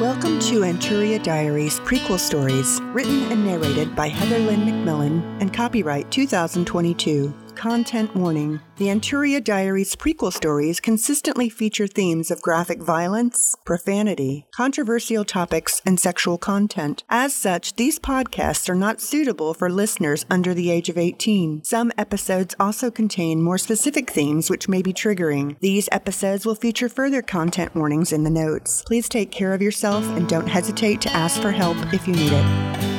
Welcome to Anturia Diaries Prequel Stories, written and narrated by Heather Lynn McMillan, and copyright 2022. Content warning. The Anturia Diaries prequel stories consistently feature themes of graphic violence, profanity, controversial topics, and sexual content. As such, these podcasts are not suitable for listeners under the age of 18. Some episodes also contain more specific themes which may be triggering. These episodes will feature further content warnings in the notes. Please take care of yourself and don't hesitate to ask for help if you need it.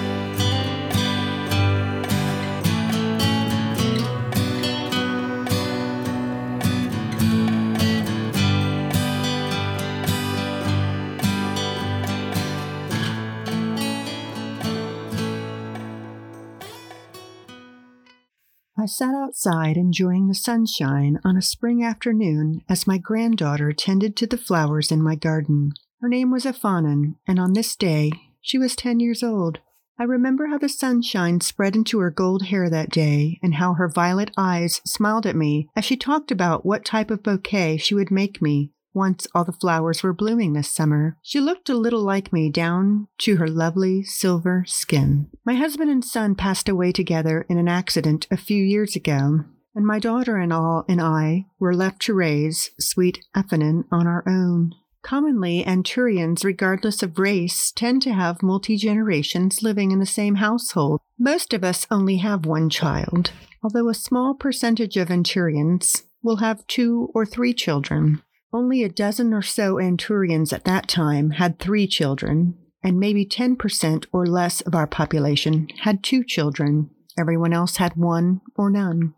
I sat outside enjoying the sunshine on a spring afternoon as my granddaughter tended to the flowers in my garden. Her name was Afanen, and on this day, she was 10 years old. I remember how the sunshine spread into her gold hair that day and how her violet eyes smiled at me as she talked about what type of bouquet she would make me once all the flowers were blooming this summer. She looked a little like me down to her lovely silver skin. My husband and son passed away together in an accident a few years ago, and my daughter-in-law and I were left to raise sweet Ephenin on our own. Commonly, Anturians, regardless of race, tend to have multi-generations living in the same household. Most of us only have one child, although a small percentage of Anturians will have 2 or 3 children. Only a dozen or so Anturians at that time had 3 children, and maybe 10% or less of our population had 2 children. Everyone else had 1 or none.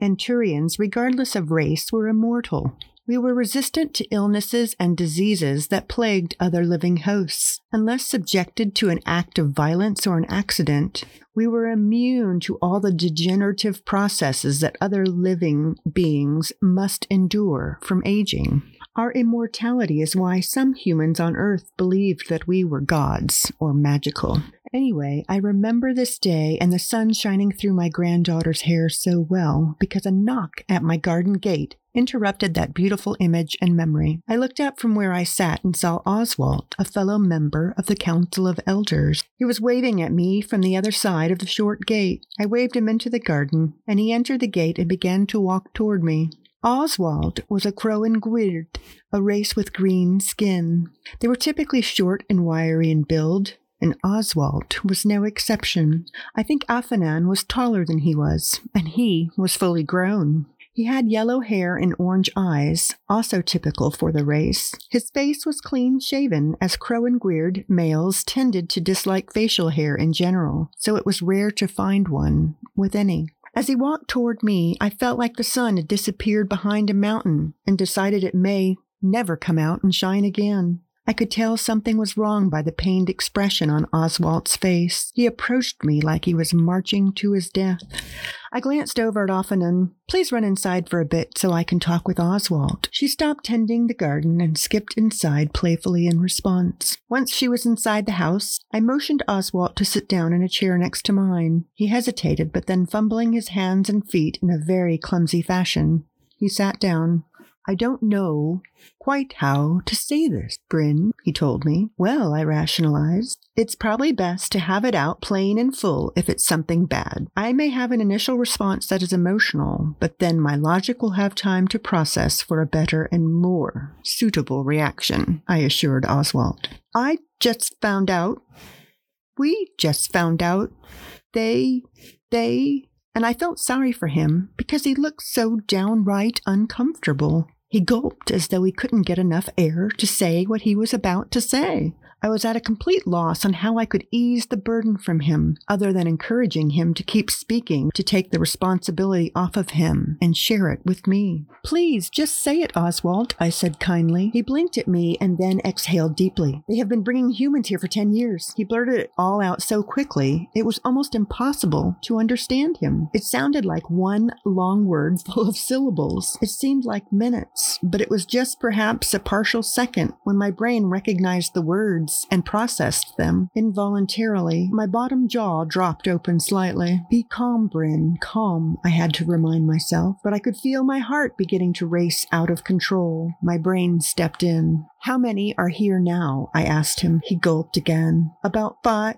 Anturians, regardless of race, were immortal. We were resistant to illnesses and diseases that plagued other living hosts. Unless subjected to an act of violence or an accident, we were immune to all the degenerative processes that other living beings must endure from aging. Our immortality is why some humans on Earth believed that we were gods or magical. Anyway, I remember this day and the sun shining through my granddaughter's hair so well because a knock at my garden gate interrupted that beautiful image and memory. I looked up from where I sat and saw Oswald, a fellow member of the Council of Elders. He was waving at me from the other side of the short gate. I waved him into the garden, and he entered the gate and began to walk toward me. Oswald was a Croenguird, a race with green skin. They were typically short and wiry in build, and Oswald was no exception. I think Afanen was taller than he was, and he was fully grown. He had yellow hair and orange eyes, also typical for the race. His face was clean-shaven, as Croenguird males tended to dislike facial hair in general, so it was rare to find one with any. As he walked toward me, I felt like the sun had disappeared behind a mountain and decided it may never come out and shine again. I could tell something was wrong by the pained expression on Oswald's face. He approached me like he was marching to his death. I glanced over at Afanen. Please run inside for a bit so I can talk with Oswald. She stopped tending the garden and skipped inside playfully in response. Once she was inside the house, I motioned Oswald to sit down in a chair next to mine. He hesitated, but then fumbling his hands and feet in a very clumsy fashion, he sat down. I don't know quite how to say this, Bryn, he told me. Well, I rationalized. It's probably best to have it out plain and full if it's something bad. I may have an initial response that is emotional, but then my logic will have time to process for a better and more suitable reaction, I assured Oswald. We just found out. And I felt sorry for him because he looked so downright uncomfortable. He gulped as though he couldn't get enough air to say what he was about to say. I was at a complete loss on how I could ease the burden from him, other than encouraging him to keep speaking, to take the responsibility off of him and share it with me. Please, just say it, Oswald, I said kindly. He blinked at me and then exhaled deeply. They have been bringing humans here for 10 years. He blurted it all out so quickly, it was almost impossible to understand him. It sounded like one long word full of syllables. It seemed like minutes. But it was just perhaps a partial second when my brain recognized the words and processed them. Involuntarily, my bottom jaw dropped open slightly. Be calm, Bryn, calm, I had to remind myself, but I could feel my heart beginning to race out of control. My brain stepped in. How many are here now? I asked him. He gulped again. About five.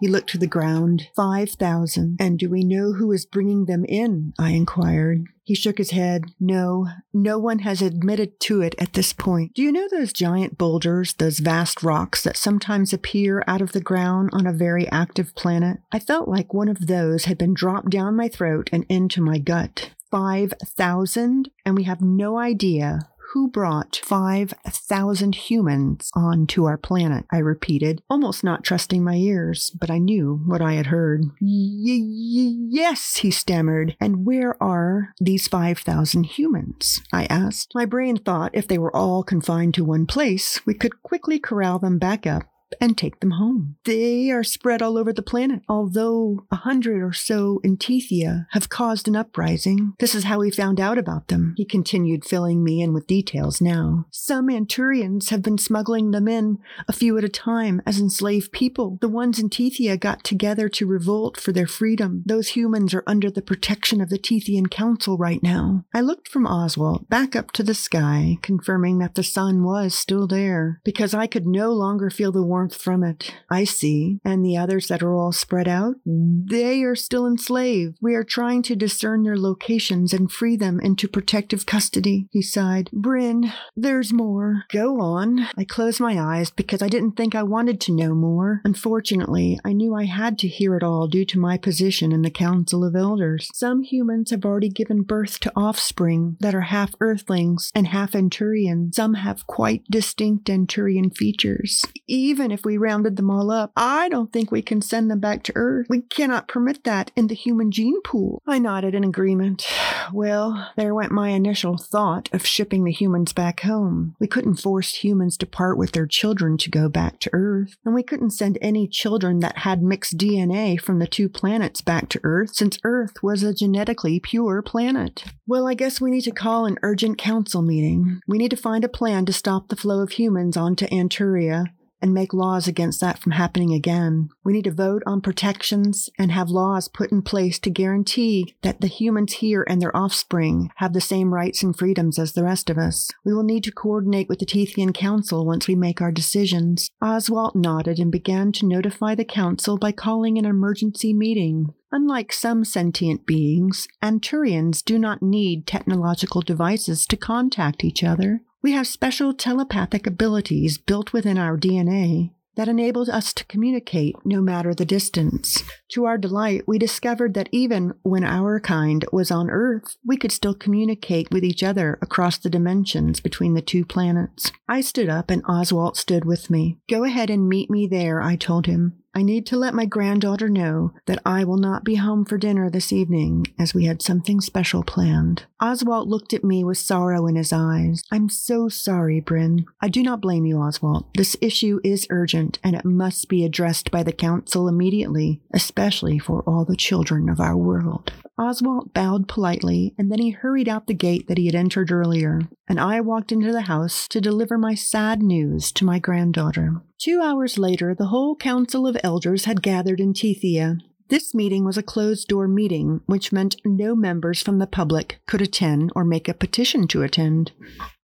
He looked to the ground. 5,000. And do we know who is bringing them in? I inquired. He shook his head. No, no one has admitted to it at this point. Do you know those giant boulders, those vast rocks that sometimes appear out of the ground on a very active planet? I felt like one of those had been dropped down my throat and into my gut. 5,000? And we have no idea who brought 5,000 humans onto our planet, I repeated, almost not trusting my ears, but I knew what I had heard. Yes, he stammered. And where are these 5,000 humans? I asked. My brain thought if they were all confined to one place, we could quickly corral them back up and take them home. They are spread all over the planet. Although 100 or so in Tethia have caused an uprising, this is how we found out about them. He continued, filling me in with details now. Some Anturians have been smuggling them in, a few at a time, as enslaved people. The ones in Tethia got together to revolt for their freedom. Those humans are under the protection of the Tethyan Council right now. I looked from Oswald back up to the sky, confirming that the sun was still there, because I could no longer feel the warmth from it. I see. And the others that are all spread out? They are still enslaved. We are trying to discern their locations and free them into protective custody. He sighed. Bryn, there's more. Go on. I closed my eyes because I didn't think I wanted to know more. Unfortunately, I knew I had to hear it all due to my position in the Council of Elders. Some humans have already given birth to offspring that are half Earthlings and half Anturian. Some have quite distinct Anturian features. Even if we rounded them all up, I don't think we can send them back to Earth. We cannot permit that in the human gene pool. I nodded in agreement. Well, there went my initial thought of shipping the humans back home. We couldn't force humans to part with their children to go back to Earth. And we couldn't send any children that had mixed DNA from the two planets back to Earth, since Earth was a genetically pure planet. Well, I guess we need to call an urgent council meeting. We need to find a plan to stop the flow of humans onto Anturia and make laws against that from happening again. We need to vote on protections and have laws put in place to guarantee that the humans here and their offspring have the same rights and freedoms as the rest of us. We will need to coordinate with the Tethyan Council once we make our decisions. Oswald nodded and began to notify the Council by calling an emergency meeting. Unlike some sentient beings, Anturians do not need technological devices to contact each other. We have special telepathic abilities built within our DNA that enables us to communicate no matter the distance. To our delight, we discovered that even when our kind was on Earth, we could still communicate with each other across the dimensions between the two planets. I stood up and Oswald stood with me. Go ahead and meet me there, I told him. I need to let my granddaughter know that I will not be home for dinner this evening, as we had something special planned. Oswald looked at me with sorrow in his eyes. I'm so sorry, Bryn. I do not blame you, Oswald. This issue is urgent, and it must be addressed by the Council immediately, especially for all the children of our world. Oswald bowed politely, and then he hurried out the gate that he had entered earlier, and I walked into the house to deliver my sad news to my granddaughter. 2 hours later, the whole Council of Elders had gathered in Tethia. This meeting was a closed-door meeting, which meant no members from the public could attend or make a petition to attend.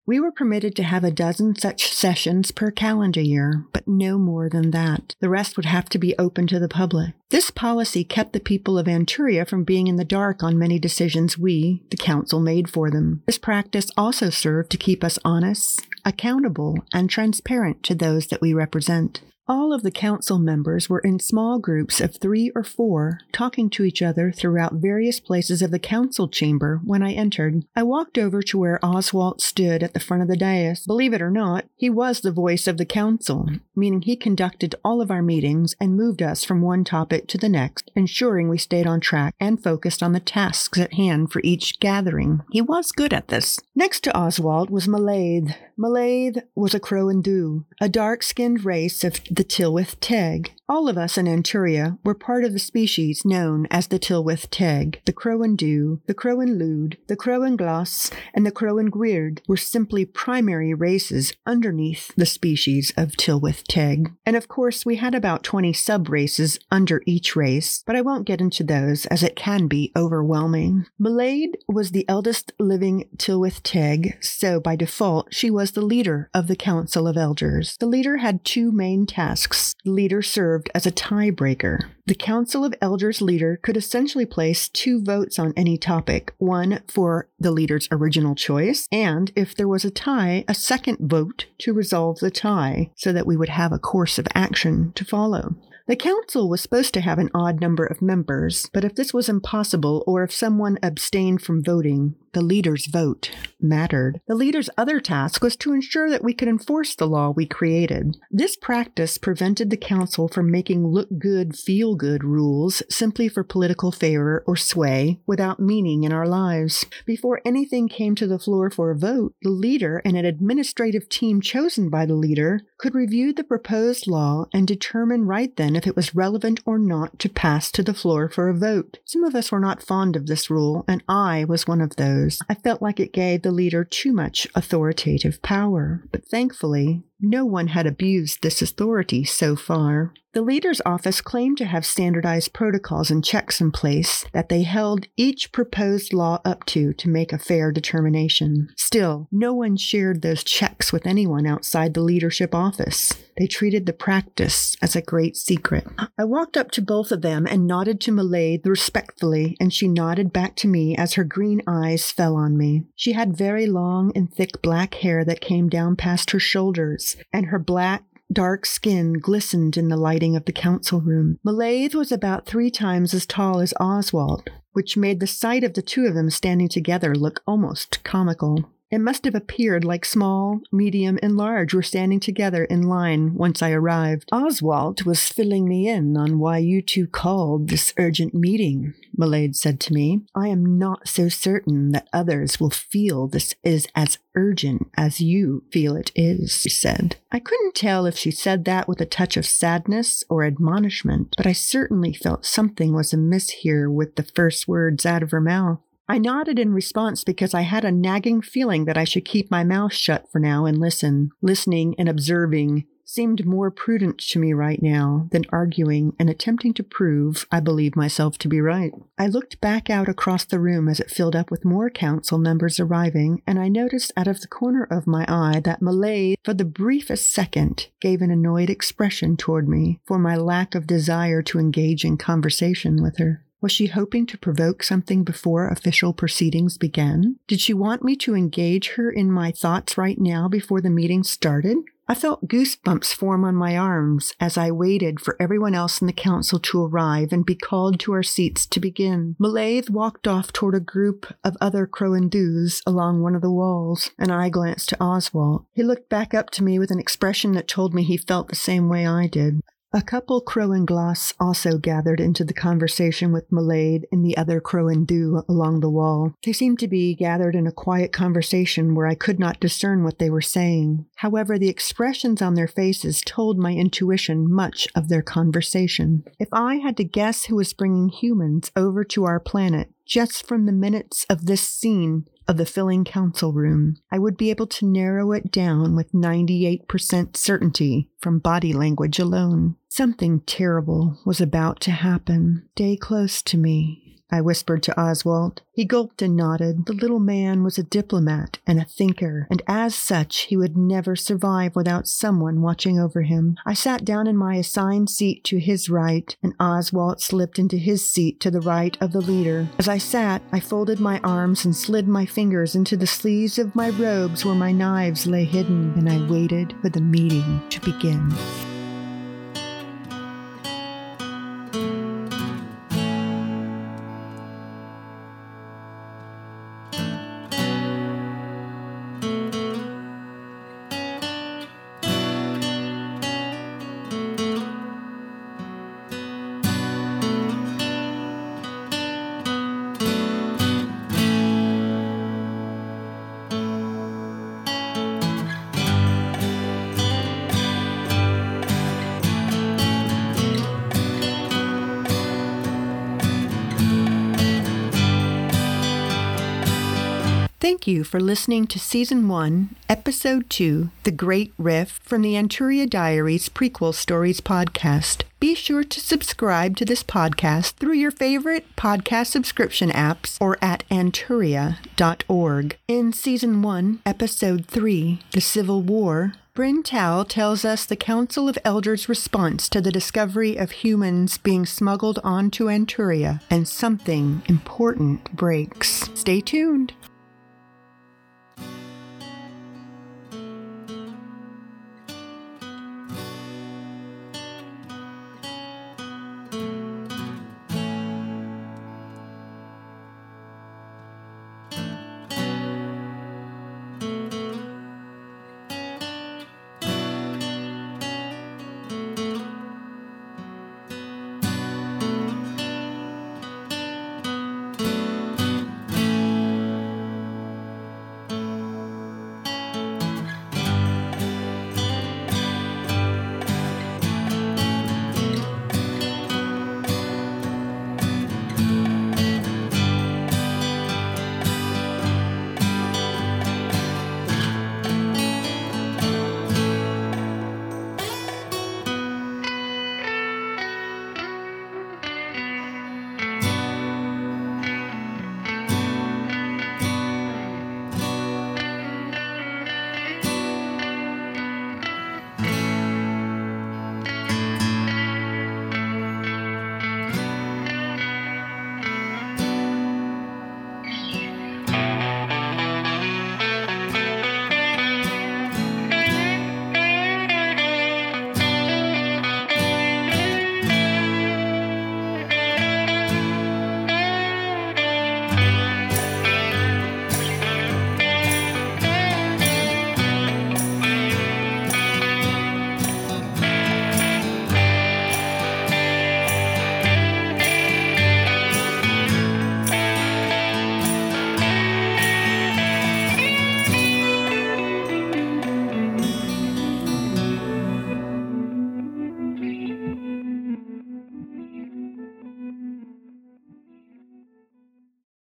We were permitted to have a dozen such sessions per calendar year, but no more than that. The rest would have to be open to the public. This policy kept the people of Anturia from being in the dark on many decisions we, the Council, made for them. This practice also served to keep us honest, accountable, and transparent to those that we represent. All of the council members were in small groups of 3 or 4, talking to each other throughout various places of the council chamber when I entered. I walked over to where Oswald stood at the front of the dais. Believe it or not, he was the voice of the council, meaning he conducted all of our meetings and moved us from one topic to the next, ensuring we stayed on track and focused on the tasks at hand for each gathering. He was good at this. Next to Oswald was Maleyd. Maleyd was a Croendu, a dark-skinned race of the Tylwyth Teg. All of us in Anturia were part of the species known as the Tylwyth Teg. The Croendu, the Croenlude, the Croenglas, and the Croenguird were simply primary races underneath the species of Tylwyth Teg. And of course, we had about 20 sub-races under each race, but I won't get into those as it can be overwhelming. Maleyd was the eldest living Tylwyth Teg, so by default, she was the leader of the Council of Elders. The leader had two main tasks. The leader served as a tiebreaker. The Council of Elders leader could essentially place two votes on any topic, one for the leader's original choice, and if there was a tie, a second vote to resolve the tie so that we would have a course of action to follow. The council was supposed to have an odd number of members, but if this was impossible or if someone abstained from voting, the leader's vote mattered. The leader's other task was to ensure that we could enforce the law we created. This practice prevented the council from making look-good, feel-good rules simply for political favor or sway without meaning in our lives. Before anything came to the floor for a vote, the leader and an administrative team chosen by the leader could review the proposed law and determine right then if it was relevant or not to pass to the floor for a vote. Some of us were not fond of this rule, and I was one of those. I felt like it gave the leader too much authoritative power, but thankfully, no one had abused this authority so far. The leader's office claimed to have standardized protocols and checks in place that they held each proposed law up to make a fair determination. Still, no one shared those checks with anyone outside the leadership office. They treated the practice as a great secret. I walked up to both of them and nodded to Maleyd respectfully, and she nodded back to me as her green eyes fell on me. She had very long and thick black hair that came down past her shoulders, and her black, dark skin glistened in the lighting of the council room. Maleyd was about 3 times as tall as Oswald, which made the sight of the two of them standing together look almost comical. It must have appeared like small, medium, and large were standing together in line once I arrived. Oswald was filling me in on why you two called this urgent meeting, Maleyd said to me. I am not so certain that others will feel this is as urgent as you feel it is, she said. I couldn't tell if she said that with a touch of sadness or admonishment, but I certainly felt something was amiss here with the first words out of her mouth. I nodded in response because I had a nagging feeling that I should keep my mouth shut for now and listen. Listening and observing seemed more prudent to me right now than arguing and attempting to prove I believe myself to be right. I looked back out across the room as it filled up with more council members arriving, and I noticed out of the corner of my eye that Maleyd, for the briefest second, gave an annoyed expression toward me for my lack of desire to engage in conversation with her. Was she hoping to provoke something before official proceedings began? Did she want me to engage her in my thoughts right now before the meeting started? I felt goosebumps form on my arms as I waited for everyone else in the council to arrive and be called to our seats to begin. Maleyd walked off toward a group of other Croendus along one of the walls, and I glanced to Oswald. He looked back up to me with an expression that told me he felt the same way I did. A couple Croenglas also gathered into the conversation with Maleyd and the other Croendu along the wall. They seemed to be gathered in a quiet conversation where I could not discern what they were saying. However, the expressions on their faces told my intuition much of their conversation. If I had to guess who was bringing humans over to our planet just from the minutes of this scene of the filling council room, I would be able to narrow it down with 98% certainty from body language alone. Something terrible was about to happen. Stay close to me, I whispered to Oswald. He gulped and nodded. The little man was a diplomat and a thinker, and as such, he would never survive without someone watching over him. I sat down in my assigned seat to his right, and Oswald slipped into his seat to the right of the leader. As I sat, I folded my arms and slid my fingers into the sleeves of my robes where my knives lay hidden, and I waited for the meeting to begin. Thank you for listening to Season 1, Episode 2, The Great Rift from the Anturia Diaries Prequel Stories podcast. Be sure to subscribe to this podcast through your favorite podcast subscription apps or at Anturia.org. In Season 1, Episode 3, The Civil War, Bryn Tal tells us the Council of Elders' response to the discovery of humans being smuggled onto Anturia, and something important breaks. Stay tuned.